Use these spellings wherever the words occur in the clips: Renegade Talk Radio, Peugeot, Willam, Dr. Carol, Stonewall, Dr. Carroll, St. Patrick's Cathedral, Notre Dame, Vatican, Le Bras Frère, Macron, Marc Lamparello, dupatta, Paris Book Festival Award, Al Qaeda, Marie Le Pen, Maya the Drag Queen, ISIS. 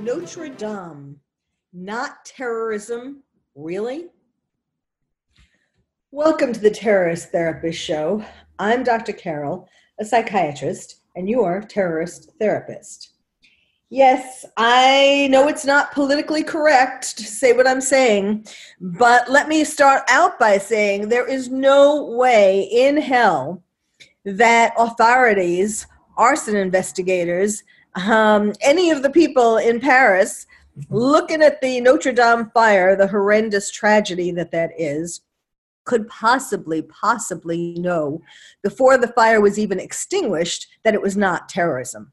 Notre Dame, not terrorism, really? Welcome to the Terrorist Therapist Show. I'm Dr. Carroll, a psychiatrist, and you are a terrorist therapist. Yes, I know it's not politically correct to say what I'm saying, but let me start out by saying there is no way in hell that authorities, arson investigators, any of the people in Paris looking at the Notre Dame fire, the horrendous tragedy that is, could possibly know before the fire was even extinguished that it was not terrorism.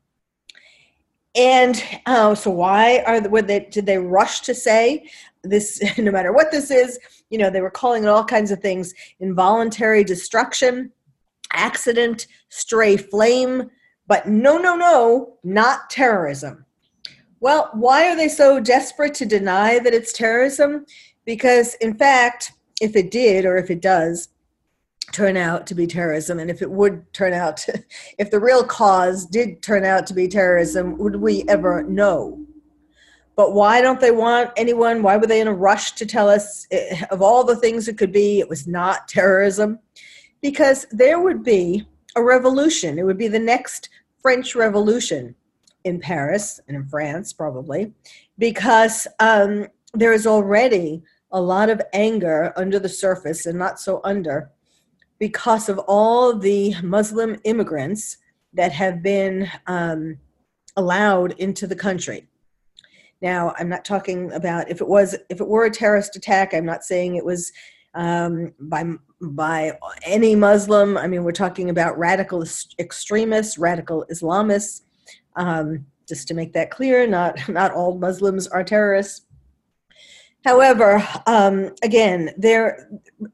And so why did they rush to say this, no matter what this is, you know, they were calling it all kinds of things: involuntary destruction, accident, stray flame, but no, not terrorism. Well, why are they so desperate to deny that it's terrorism? Because in fact, if it did, or if it does turn out to be terrorism, and if it would turn out to, if the real cause did turn out to be terrorism, would we ever know? But why don't they want anyone? Why were they in a rush to tell us, of all the things it could be, it was not terrorism? Because there would be a revolution. It would be the next French Revolution in Paris and in France, probably, because there is already a lot of anger under the surface, and not so under, because of all the Muslim immigrants that have been allowed into the country. Now, I'm not talking about if it were a terrorist attack. I'm not saying it was by any Muslim. I mean, we're talking about radical extremists, radical Islamists. Just to make that clear, not all Muslims are terrorists. However, again,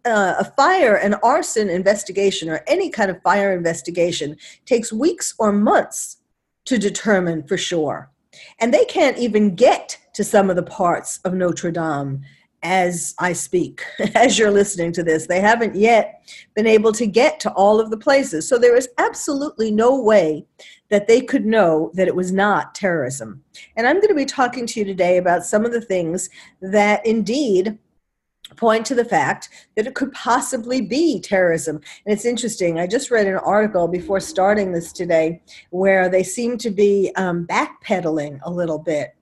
a fire and arson investigation, or any kind of fire investigation, takes weeks or months to determine for sure. And they can't even get to some of the parts of Notre Dame as I speak, as you're listening to this. They haven't yet been able to get to all of the places. So there is absolutely no way that they could know that it was not terrorism. And I'm going to be talking to you today about some of the things that indeed point to the fact that it could possibly be terrorism. And it's interesting. I just read an article before starting this today where they seem to be backpedaling a little bit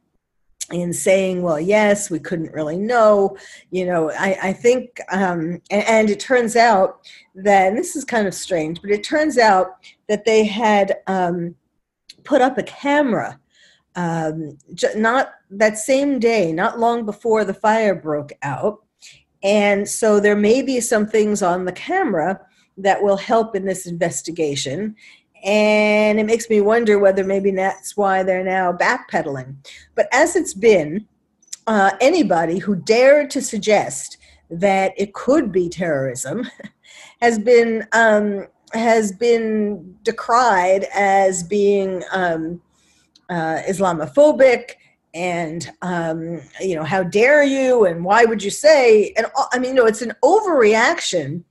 in saying, well, yes, we couldn't really know. You know, I think, and it turns out that, and this is kind of strange, but it turns out that they had put up a camera not that same day, not long before the fire broke out. And so there may be some things on the camera that will help in this investigation. And it makes me wonder whether maybe that's why they're now backpedaling. But as it's been, anybody who dared to suggest that it could be terrorism has been decried as being Islamophobic, and you know, how dare you, and why would you say? And I mean, you know, it's an overreaction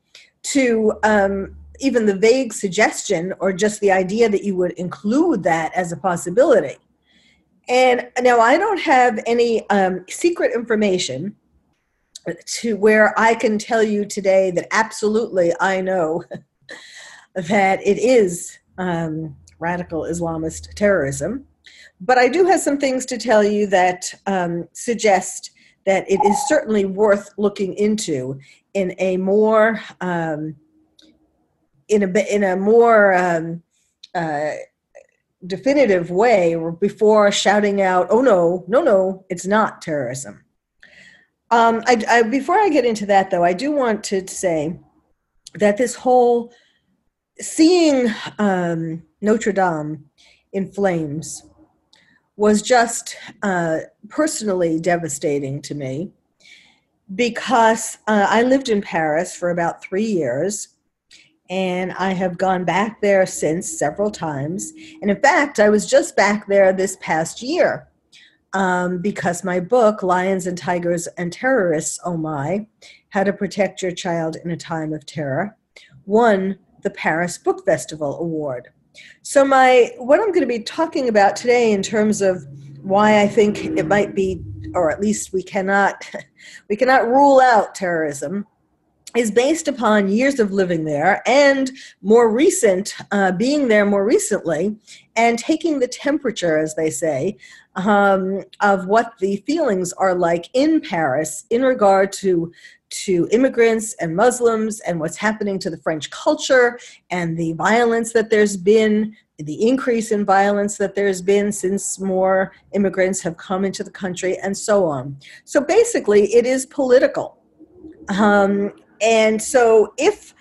to even the vague suggestion, or just the idea that you would include that as a possibility. And now I don't have any secret information to where I can tell you today that absolutely I know that it is radical Islamist terrorism. But I do have some things to tell you that suggest that it is certainly worth looking into in a more definitive way, before shouting out, "Oh no, it's not terrorism." Before I get into that, though, I do want to say that this whole seeing Notre Dame in flames was just personally devastating to me because I lived in Paris for about 3 years, and I have gone back there since several times. And in fact, I was just back there this past year because my book, Lions and Tigers and Terrorists, Oh My, How to Protect Your Child in a Time of Terror, won the Paris Book Festival Award. So what I'm going to be talking about today in terms of why I think it might be, or at least we cannot rule out terrorism, is based upon years of living there and being there more recently and taking the temperature, as they say, of what the feelings are like in Paris in regard to immigrants and Muslims and what's happening to the French culture and the violence that there's been, the increase in violence that there's been since more immigrants have come into the country and so on. So basically it is political. And so if,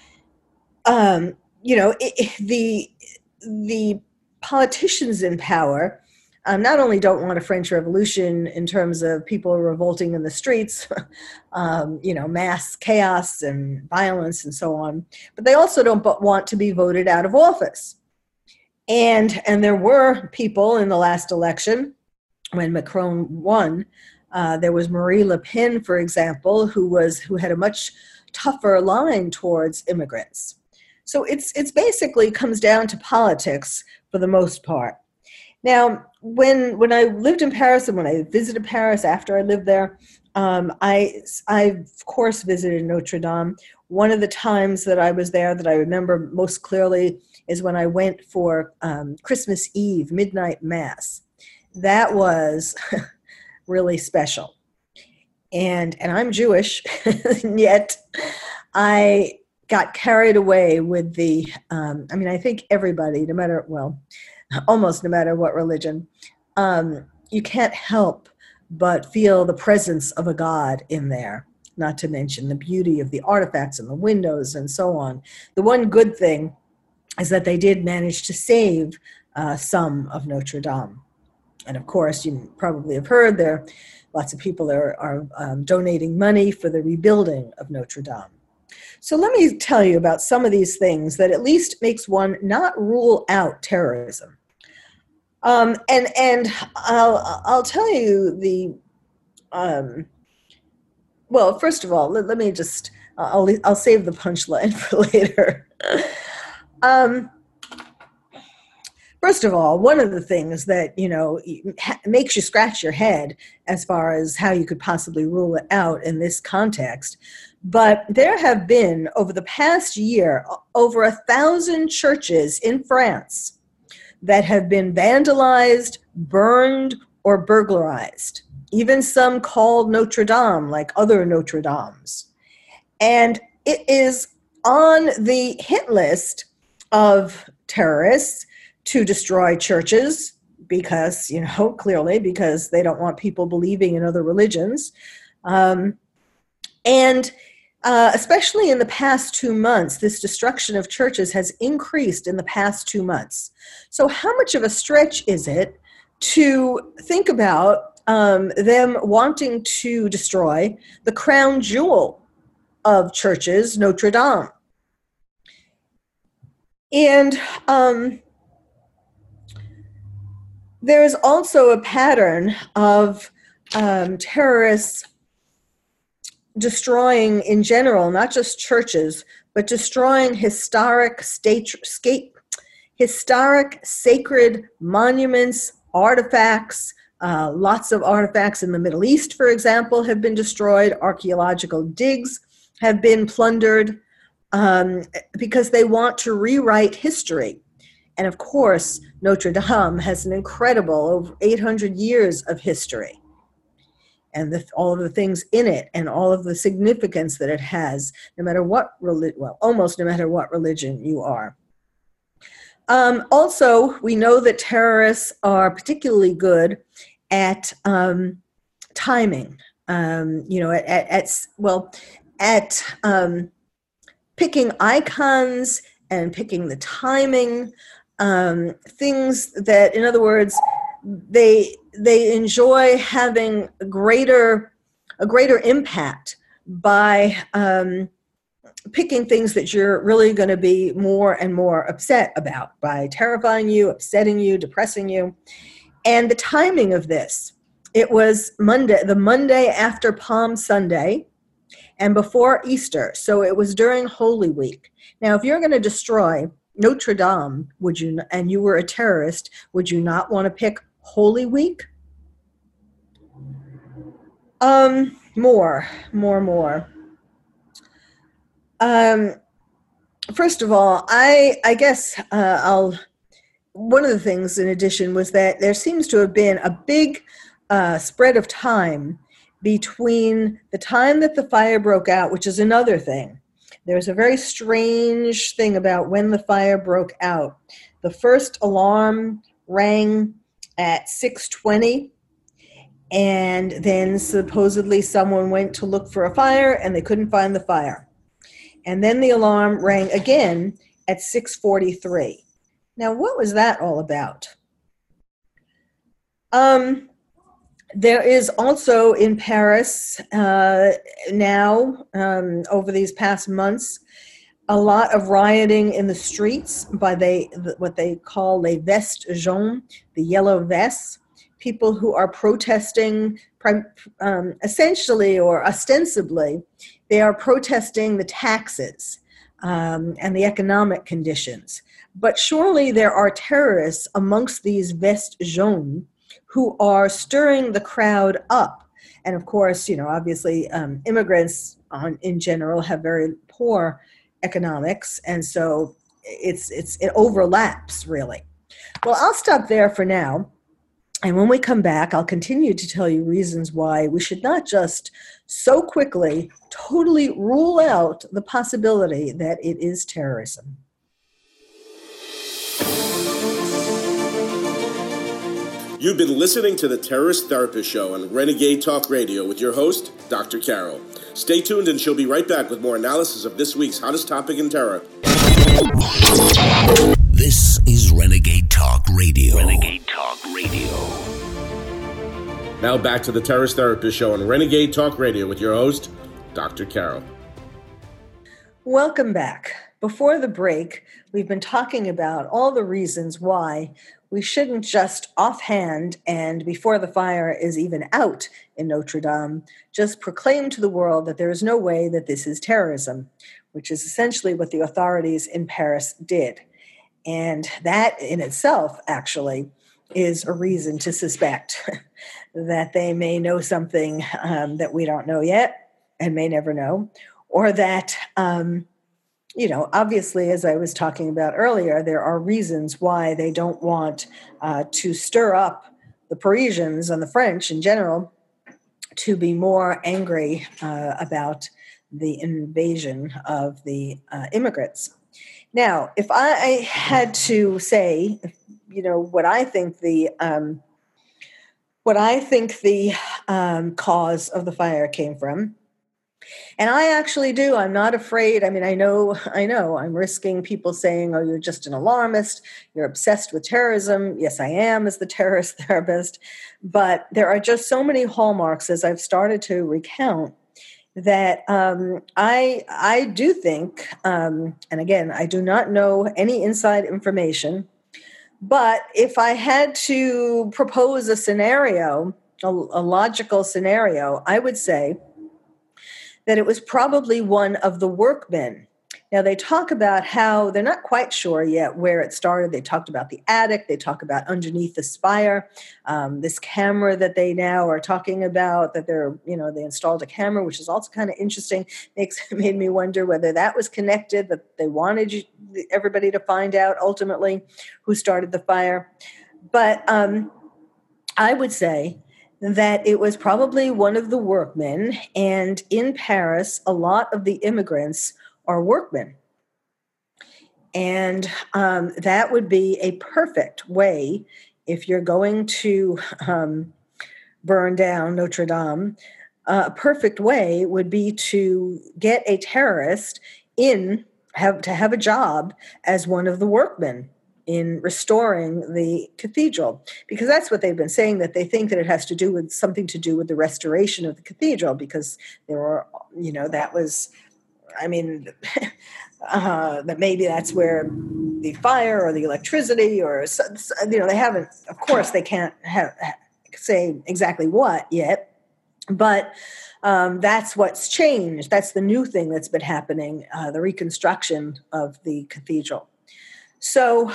the politicians in power not only don't want a French Revolution in terms of people revolting in the streets, mass chaos and violence and so on, but they also don't want to be voted out of office. And there were people in the last election when Macron won. There was Marie Le Pen, for example, who had a much tougher line towards immigrants. So it's basically comes down to politics for the most part. Now, when I lived in Paris and when I visited Paris after I lived there, I of course visited Notre Dame. One of the times that I was there that I remember most clearly is when I went for Christmas Eve, midnight mass. That was really special. And I'm Jewish, and yet I got carried away with the, I think everybody, almost no matter what religion, you can't help but feel the presence of a God in there, not to mention the beauty of the artifacts and the windows and so on. The one good thing is that they did manage to save some of Notre Dame. And of course, you probably have heard there, lots of people are donating money for the rebuilding of Notre Dame. So let me tell you about some of these things that at least makes one not rule out terrorism. And I'll tell you well, first of all, let me just, I'll save the punchline for later. First of all, one of the things that, makes you scratch your head as far as how you could possibly rule it out in this context, but there have been, over the past year, over 1,000 churches in France that have been vandalized, burned, or burglarized. Even some called Notre Dame, like other Notre Dames. And it is on the hit list of terrorists to destroy churches because, clearly because they don't want people believing in other religions. Especially in the past 2 months, this destruction of churches has increased in the past 2 months. So how much of a stretch is it to think about them wanting to destroy the crown jewel of churches, Notre Dame? And there is also a pattern of terrorists destroying in general, not just churches, but destroying historic sacred monuments, artifacts. Lots of artifacts in the Middle East, for example, have been destroyed. Archaeological digs have been plundered because they want to rewrite history. And of course, Notre Dame has an incredible over 800 years of history and all of the things in it and all of the significance that it has, no matter what religion, well, almost no matter what religion you are. Also, we know that terrorists are particularly good at timing, at picking icons and picking the timing. Things that, in other words, they enjoy having a greater impact by picking things that you're really going to be more and more upset about, by terrifying you, upsetting you, depressing you. And the timing of this, it was Monday, the Monday after Palm Sunday and before Easter. So it was during Holy Week. Now, if you're going to destroy Notre Dame, would you, and you were a terrorist, would you not want to pick Holy Week? More. First of all, I guess one of the things in addition was that there seems to have been a big spread of time between the time that the fire broke out, which is another thing. There's a very strange thing about when the fire broke out. The first alarm rang at 6:20, and then supposedly someone went to look for a fire and they couldn't find the fire. And then the alarm rang again at 6:43. Now, what was that all about? There is also in Paris now, over these past months, a lot of rioting in the streets by what they call les vestes jaunes, the yellow vests, people who are protesting essentially or ostensibly. They are protesting the taxes and the economic conditions. But surely there are terrorists amongst these vestes jaunes who are stirring the crowd up. And of course, you know, obviously immigrants in general have very poor economics. And so it overlaps, really. Well, I'll stop there for now. And when we come back, I'll continue to tell you reasons why we should not just so quickly totally rule out the possibility that it is terrorism. You've been listening to the Terrorist Therapist Show on Renegade Talk Radio with your host, Dr. Carol. Stay tuned and she'll be right back with more analysis of this week's hottest topic in terror. This is Renegade Talk Radio. Renegade Talk Radio. Now back to the Terrorist Therapist Show on Renegade Talk Radio with your host, Dr. Carroll. Welcome back. Before the break, we've been talking about all the reasons why we shouldn't just offhand and before the fire is even out in Notre Dame, just proclaim to the world that there is no way that this is terrorism, which is essentially what the authorities in Paris did. And that in itself, actually, is a reason to suspect that they may know something that we don't know yet and may never know, or that, you know, obviously, as I was talking about earlier, there are reasons why they don't want to stir up the Parisians and the French in general to be more angry about the invasion of the immigrants. Now, if I had to say, you know, what I think the cause of the fire came from, and I actually do. I'm not afraid. I mean, I know. I'm risking people saying, "Oh, you're just an alarmist. You're obsessed with terrorism." Yes, I am, as the terrorist therapist. But there are just so many hallmarks, as I've started to recount, that I do think, and again, I do not know any inside information, but if I had to propose a scenario, a logical scenario, I would say that it was probably one of the workmen. Now, they talk about how they're not quite sure yet where it started. They talked about the attic. They talk about underneath the spire, this camera that they now are talking about, that they installed a camera, which is also kind of interesting. Made me wonder whether that was connected, that they wanted everybody to find out ultimately who started the fire. But I would say that it was probably one of the workmen. And in Paris, a lot of the immigrants are workmen. And that would be a perfect way, if you're going to burn down Notre Dame, a perfect way would be to get a terrorist to have a job as one of the workmen. in restoring the cathedral, because that's what they've been saying, that they think that it has to do with something to do with the restoration of the cathedral, because there were, you know, that was, I mean, that maybe that's where the fire or the electricity or, you know, they haven't, of course, they can't say exactly what yet, but that's what's changed. That's the new thing that's been happening, the reconstruction of the cathedral. So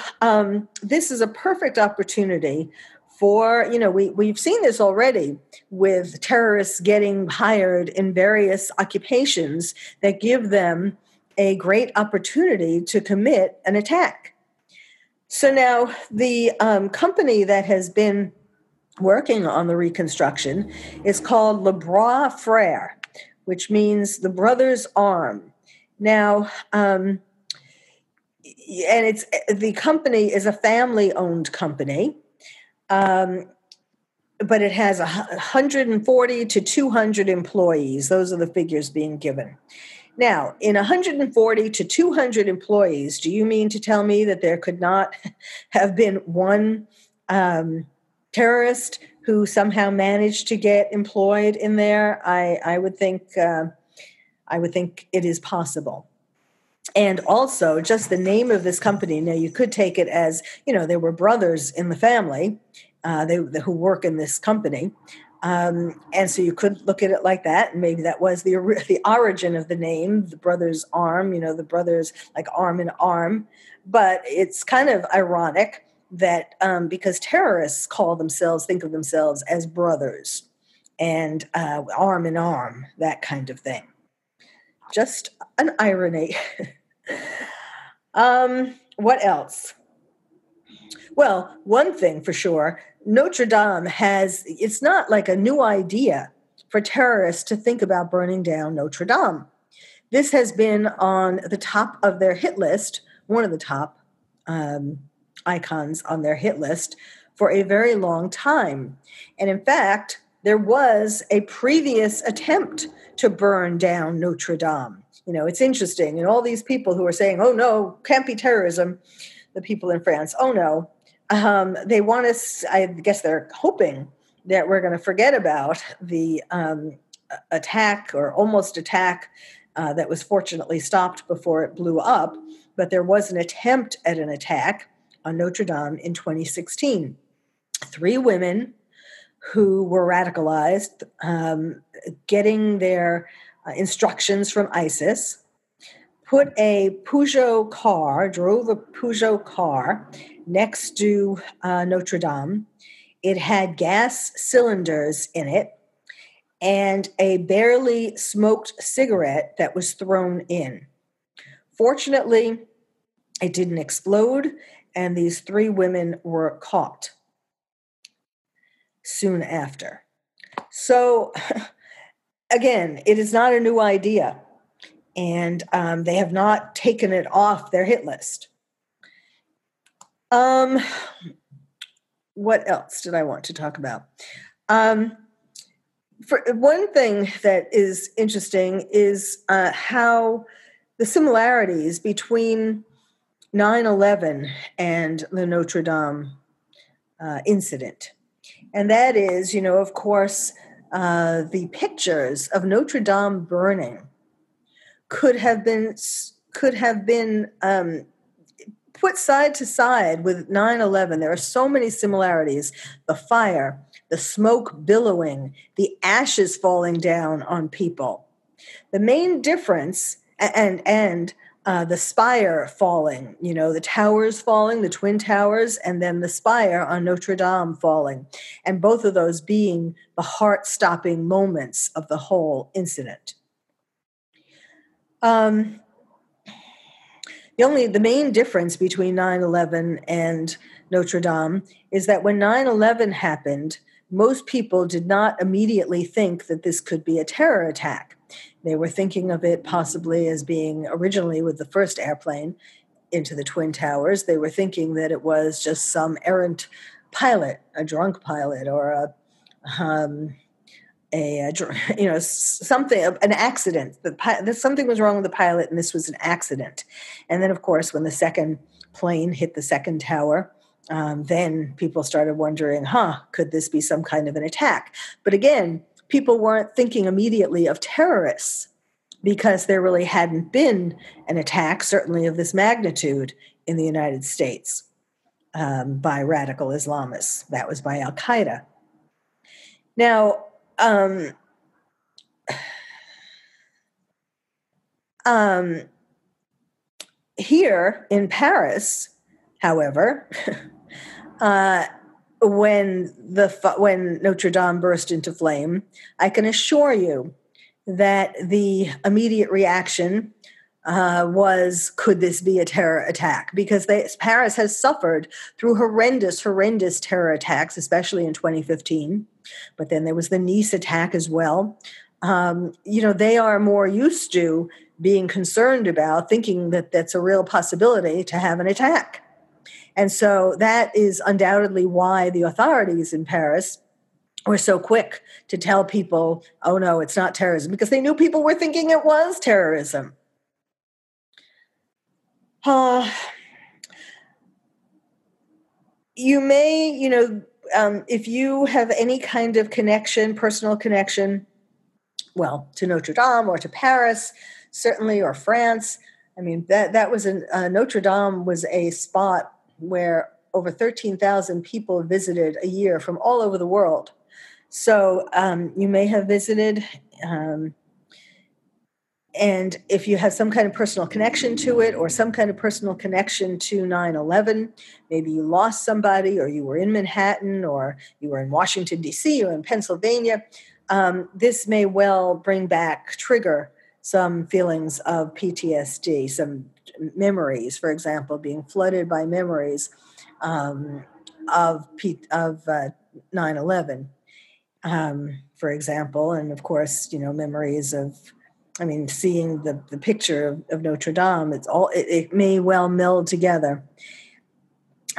this is a perfect opportunity for, you know, we've seen this already with terrorists getting hired in various occupations that give them a great opportunity to commit an attack. So now the company that has been working on the reconstruction is called Le Bras Frère, which means the brother's arm. Now, and it's, the company is a family-owned company, but it has 140 to 200 employees. Those are the figures being given. Now, in 140 to 200 employees, do you mean to tell me that there could not have been one terrorist who somehow managed to get employed in there? I would think it is possible. And also, just the name of this company. Now, you could take it as, you know, there were brothers in the family who work in this company, and so you could look at it like that. And maybe that was the origin of the name, the brother's arm. You know, the brothers like arm in arm. But it's kind of ironic that because terrorists think of themselves as brothers and arm in arm, that kind of thing. Just an irony. What else? Well, one thing for sure, Notre Dame it's not like a new idea for terrorists to think about burning down Notre Dame. This has been on the top of their hit list, one of the top icons on their hit list for a very long time. And in fact, there was a previous attempt to burn down Notre Dame. You know, it's interesting. And all these people who are saying, oh, no, can't be terrorism, the people in France, oh, no. They want us, I guess they're hoping that we're going to forget about the attack or almost attack that was fortunately stopped before it blew up. But there was an attempt at an attack on Notre Dame in 2016. 3 women who were radicalized, getting their instructions from ISIS, drove a Peugeot car next to Notre Dame. It had gas cylinders in it and a barely smoked cigarette that was thrown in. Fortunately, it didn't explode, and these 3 women were caught soon after. So again, it is not a new idea, and they have not taken it off their hit list. What else did I want to talk about? For one thing that is interesting is how the similarities between 9/11 and the Notre Dame incident. And that is, you know, of course, the pictures of Notre Dame burning could have been put side to side with 9/11. There are so many similarities: the fire, the smoke billowing, the ashes falling down on people. The main difference, and the spire falling, you know, the towers falling, the Twin Towers, and then the spire on Notre Dame falling, and both of those being the heart-stopping moments of the whole incident. The main difference between 9/11 and Notre Dame is that when 9/11 happened, most people did not immediately think that this could be a terror attack. They were thinking of it possibly as being originally with the first airplane into the Twin Towers. They were thinking that it was just some errant pilot, a drunk pilot, or an accident. Something was wrong with the pilot, and this was an accident. And then, of course, when the second plane hit the second tower, then people started wondering, could this be some kind of an attack? But again, people weren't thinking immediately of terrorists because there really hadn't been an attack, certainly of this magnitude, in the United States by radical Islamists. That was by Al Qaeda. Now, here in Paris, however, when Notre Dame burst into flame, I can assure you that the immediate reaction was, could this be a terror attack? Because Paris has suffered through horrendous terror attacks, especially in 2015. But then there was the Nice attack as well. They are more used to being concerned about thinking that that's a real possibility to have an attack. And so that is undoubtedly why the authorities in Paris were so quick to tell people, oh, no, it's not terrorism, because they knew people were thinking it was terrorism. You may, if you have any kind of connection, personal connection, to Notre Dame or to Paris, certainly, or France. I mean, that was Notre Dame was a spot where over 13,000 people visited a year from all over the world. So you may have visited, and if you have some kind of personal connection to it or some kind of personal connection to 9/11, maybe you lost somebody or you were in Manhattan or you were in Washington, D.C. or in Pennsylvania, this may well bring back, trigger some feelings of PTSD, some memories, for example, being flooded by memories of 9/11, for example. And of course, memories of, seeing the picture of Notre Dame, it may well meld together.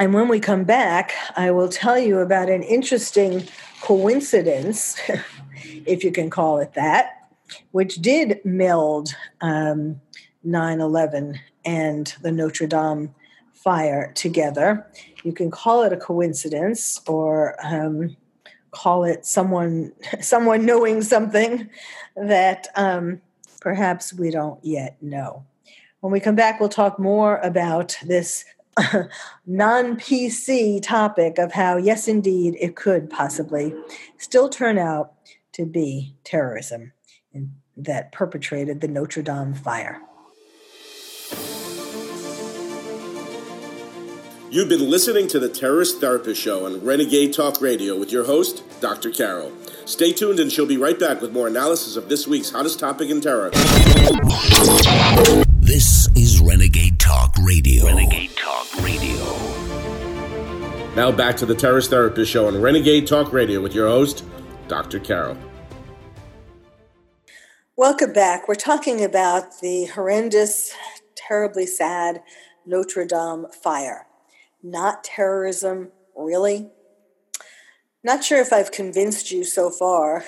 And when we come back, I will tell you about an interesting coincidence, if you can call it that, which did meld 9/11 and the Notre Dame fire together. You can call it a coincidence or call it someone knowing something that perhaps we don't yet know. When we come back, we'll talk more about this non-PC topic of how, yes, indeed, it could possibly still turn out to be terrorism that perpetrated the Notre Dame fire. You've been listening to the Terrorist Therapist Show on Renegade Talk Radio with your host, Dr. Carol. Stay tuned and she'll be right back with more analysis of this week's hottest topic in terror. This is Renegade Talk Radio. Renegade Talk Radio. Now back to the Terrorist Therapist Show on Renegade Talk Radio with your host, Dr. Carol. Welcome back. We're talking about the horrendous, terribly sad Notre Dame fire. Not terrorism, really? Not sure if I've convinced you so far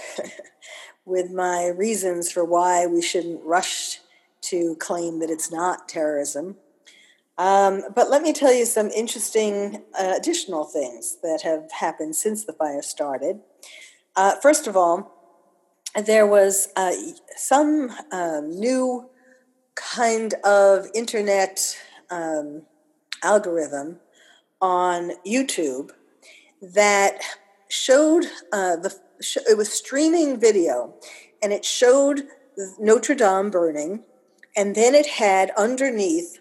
with my reasons for why we shouldn't rush to claim that it's not terrorism. But let me tell you some interesting additional things that have happened since the fire started. First of all, there was some new kind of internet algorithm on YouTube that showed it was streaming video, and it showed Notre Dame burning, and then it had underneath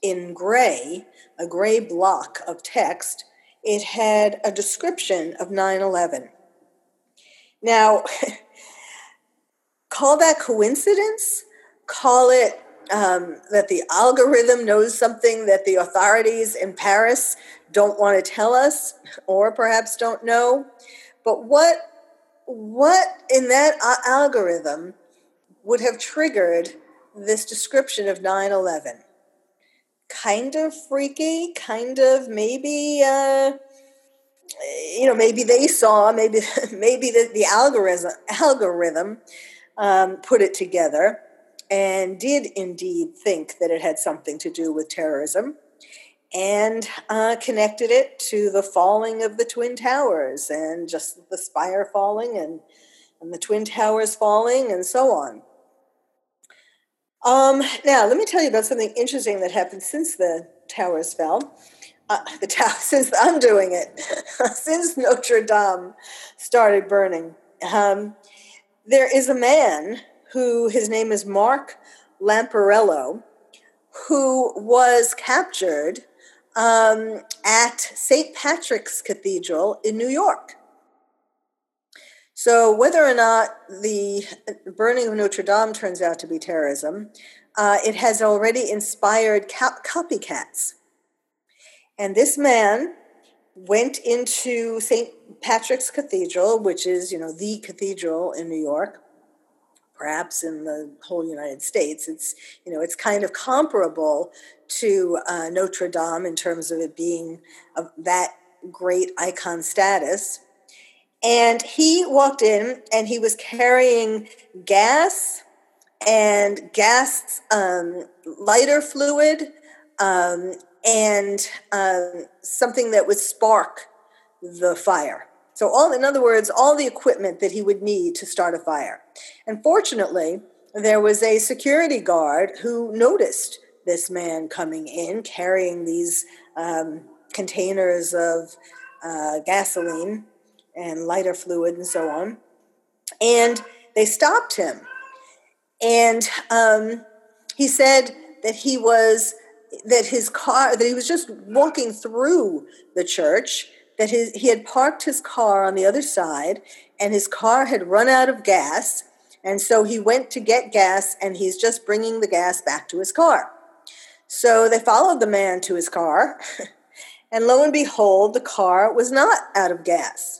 in gray, a gray block of text, it had a description of 9/11. Now, call that coincidence, call it that the algorithm knows something that the authorities in Paris don't want to tell us or perhaps don't know. But what in that algorithm would have triggered this description of 9/11? Kind of freaky, kind of maybe... maybe they saw, maybe the algorithm put it together and did indeed think that it had something to do with terrorism. and connected it to the falling of the Twin Towers and just the spire falling and the Twin Towers falling and so on. Now, let me tell you about something interesting that happened since the towers fell. Since I'm doing it, since Notre Dame started burning, there is a man who, his name is Marc Lamparello, who was captured at St. Patrick's Cathedral in New York. So whether or not the burning of Notre Dame turns out to be terrorism, it has already inspired copycats. And this man went into St. Patrick's Cathedral, which is, the cathedral in New York, perhaps in the whole United States. It's, it's kind of comparable to Notre Dame in terms of it being of that great icon status. And he walked in and he was carrying gas and gas lighter fluid and something that would spark the fire. So in other words, all the equipment that he would need to start a fire. And fortunately, there was a security guard who noticed this man coming in carrying these containers of gasoline and lighter fluid and so on. And they stopped him. And he said that he was just walking through the church, that he had parked his car on the other side and his car had run out of gas. And so he went to get gas and he's just bringing the gas back to his car. So they followed the man to his car and lo and behold, the car was not out of gas.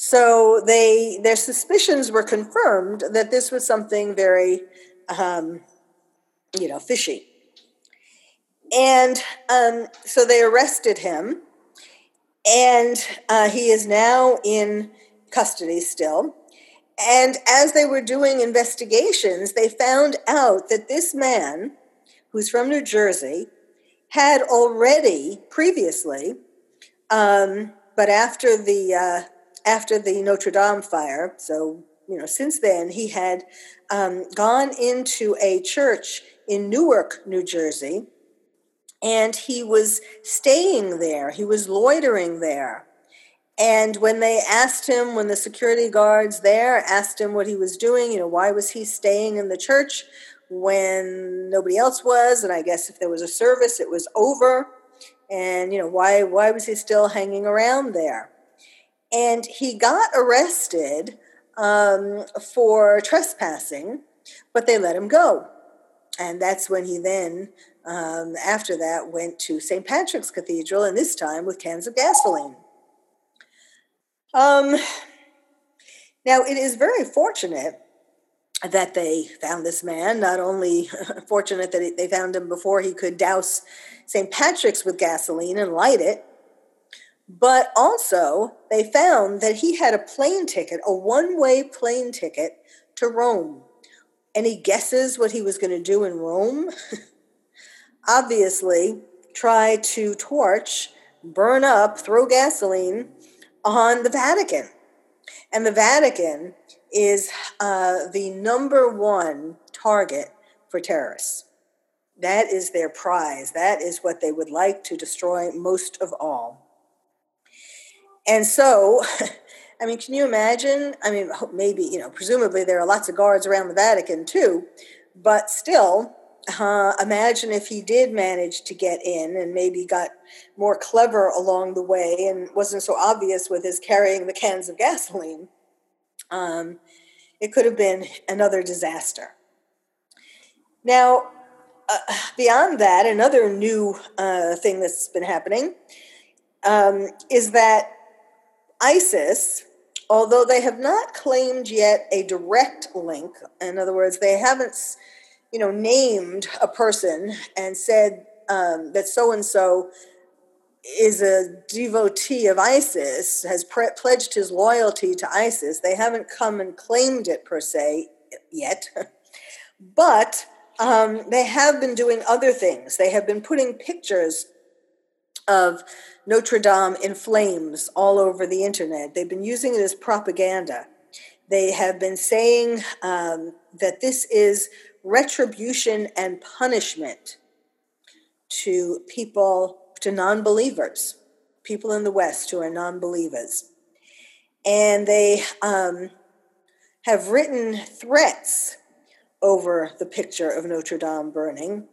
So their suspicions were confirmed that this was something very, fishy. And so they arrested him, and he is now in custody still. And as they were doing investigations, they found out that this man, who's from New Jersey, had already previously, but after the Notre Dame fire, so since then he had gone into a church in Newark, New Jersey, and he was staying there. He was loitering there, and when the security guards there asked him what he was doing, why was he staying in the church when nobody else was, and I guess if there was a service, it was over, and why was he still hanging around there? And he got arrested for trespassing, but they let him go, and that's when he then, after that, went to St. Patrick's Cathedral, and this time with cans of gasoline. Now, it is very fortunate that they found this man, not only fortunate that they found him before he could douse St. Patrick's with gasoline and light it, but also they found that he had a plane ticket, a one-way plane ticket to Rome. Any guesses what he was going to do in Rome? Obviously, try to torch, burn up, throw gasoline on the Vatican. And the Vatican is the number one target for terrorists. That is their prize. That is what they would like to destroy most of all. And so, can you imagine? Maybe, presumably there are lots of guards around the Vatican too, but still, imagine if he did manage to get in and maybe got more clever along the way and wasn't so obvious with his carrying the cans of gasoline. It could have been another disaster. Now, beyond that, another new thing that's been happening is that ISIS, although they have not claimed yet a direct link, in other words, they haven't, named a person and said that so-and-so is a devotee of ISIS, has pledged his loyalty to ISIS. They haven't come and claimed it per se yet, but they have been doing other things. They have been putting pictures of Notre Dame in flames all over the internet. They've been using it as propaganda. They have been saying that this is retribution and punishment to people, to non-believers, people in the West who are non-believers. And they have written threats over the picture of Notre Dame burning.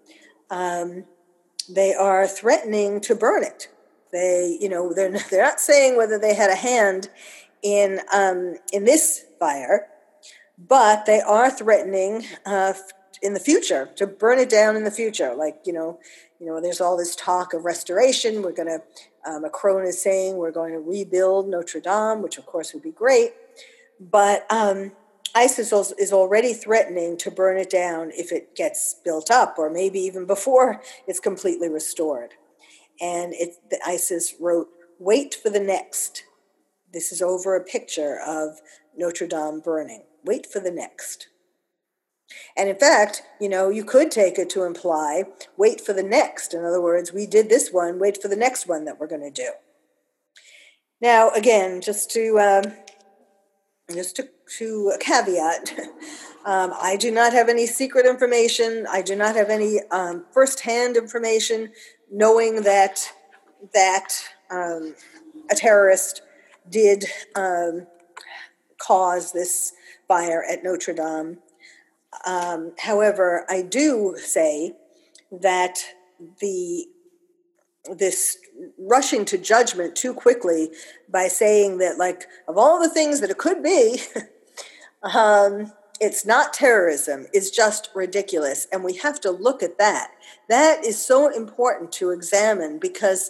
They are threatening to burn it. They, you know, they're not saying whether they had a hand in this fire, but they are threatening in the future to burn it down in the future. Like, you know, there's all this talk of restoration. We're going to, Macron is saying we're going to rebuild Notre Dame, which of course would be great. But ISIS is already threatening to burn it down if it gets built up, or maybe even before it's completely restored. And ISIS wrote, "Wait for the next." This is over a picture of Notre Dame burning. Wait for the next. And in fact, you know, you could take it to imply, wait for the next. In other words, we did this one, wait for the next one that we're going to do. Now, again, just to caveat, I do not have any secret information. I do not have any firsthand information knowing that a terrorist did cause this fire at Notre Dame. However, I do say that this rushing to judgment too quickly by saying that, like, of all the things that it could be, it's not terrorism, it's just ridiculous. And we have to look at that. That is so important to examine because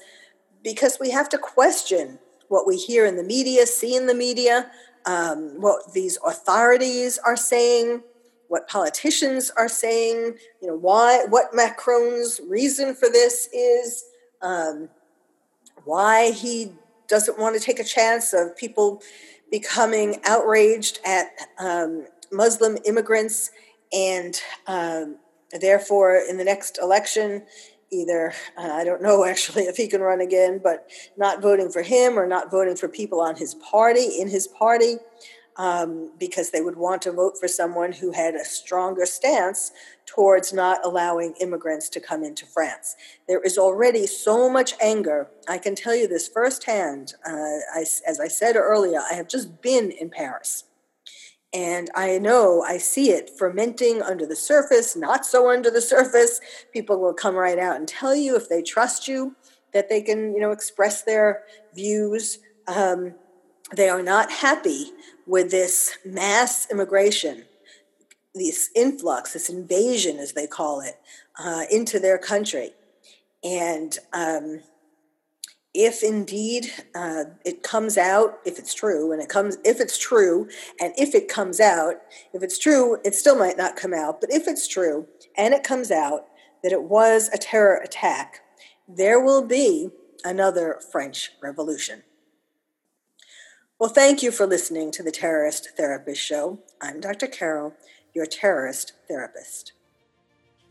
we have to question what we hear in the media, see in the media, what these authorities are saying, what politicians are saying, you know, why, what Macron's reason for this is, why he doesn't want to take a chance of people becoming outraged at Muslim immigrants and therefore in the next election, either, I don't know actually if he can run again, but not voting for him or not voting for people on his party, in his party, because they would want to vote for someone who had a stronger stance towards not allowing immigrants to come into France. There is already so much anger. I can tell you this firsthand. As I said earlier, I have just been in Paris. And I know I see it fermenting under the surface, not so under the surface. People will come right out and tell you if they trust you that they can, you know, express their views. They are not happy with this mass immigration, this influx, this invasion, as they call it, into their country. And if indeed it comes out, if it's true, it still might not come out. But if it's true and it comes out that it was a terror attack, there will be another French Revolution. Well, thank you for listening to the Terrorist Therapist Show. I'm Dr. Carroll, your terrorist therapist.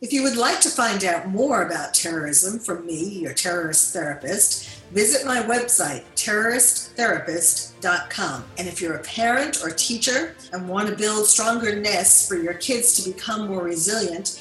If you would like to find out more about terrorism from me, your terrorist therapist, visit my website, terroristtherapist.com. And if you're a parent or teacher and want to build stronger nests for your kids to become more resilient,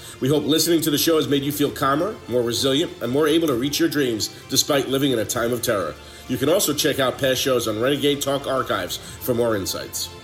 We hope listening to the show has made you feel calmer, more resilient, and more able to reach your dreams despite living in a time of terror. You can also check out past shows on Renegade Talk Archives for more insights.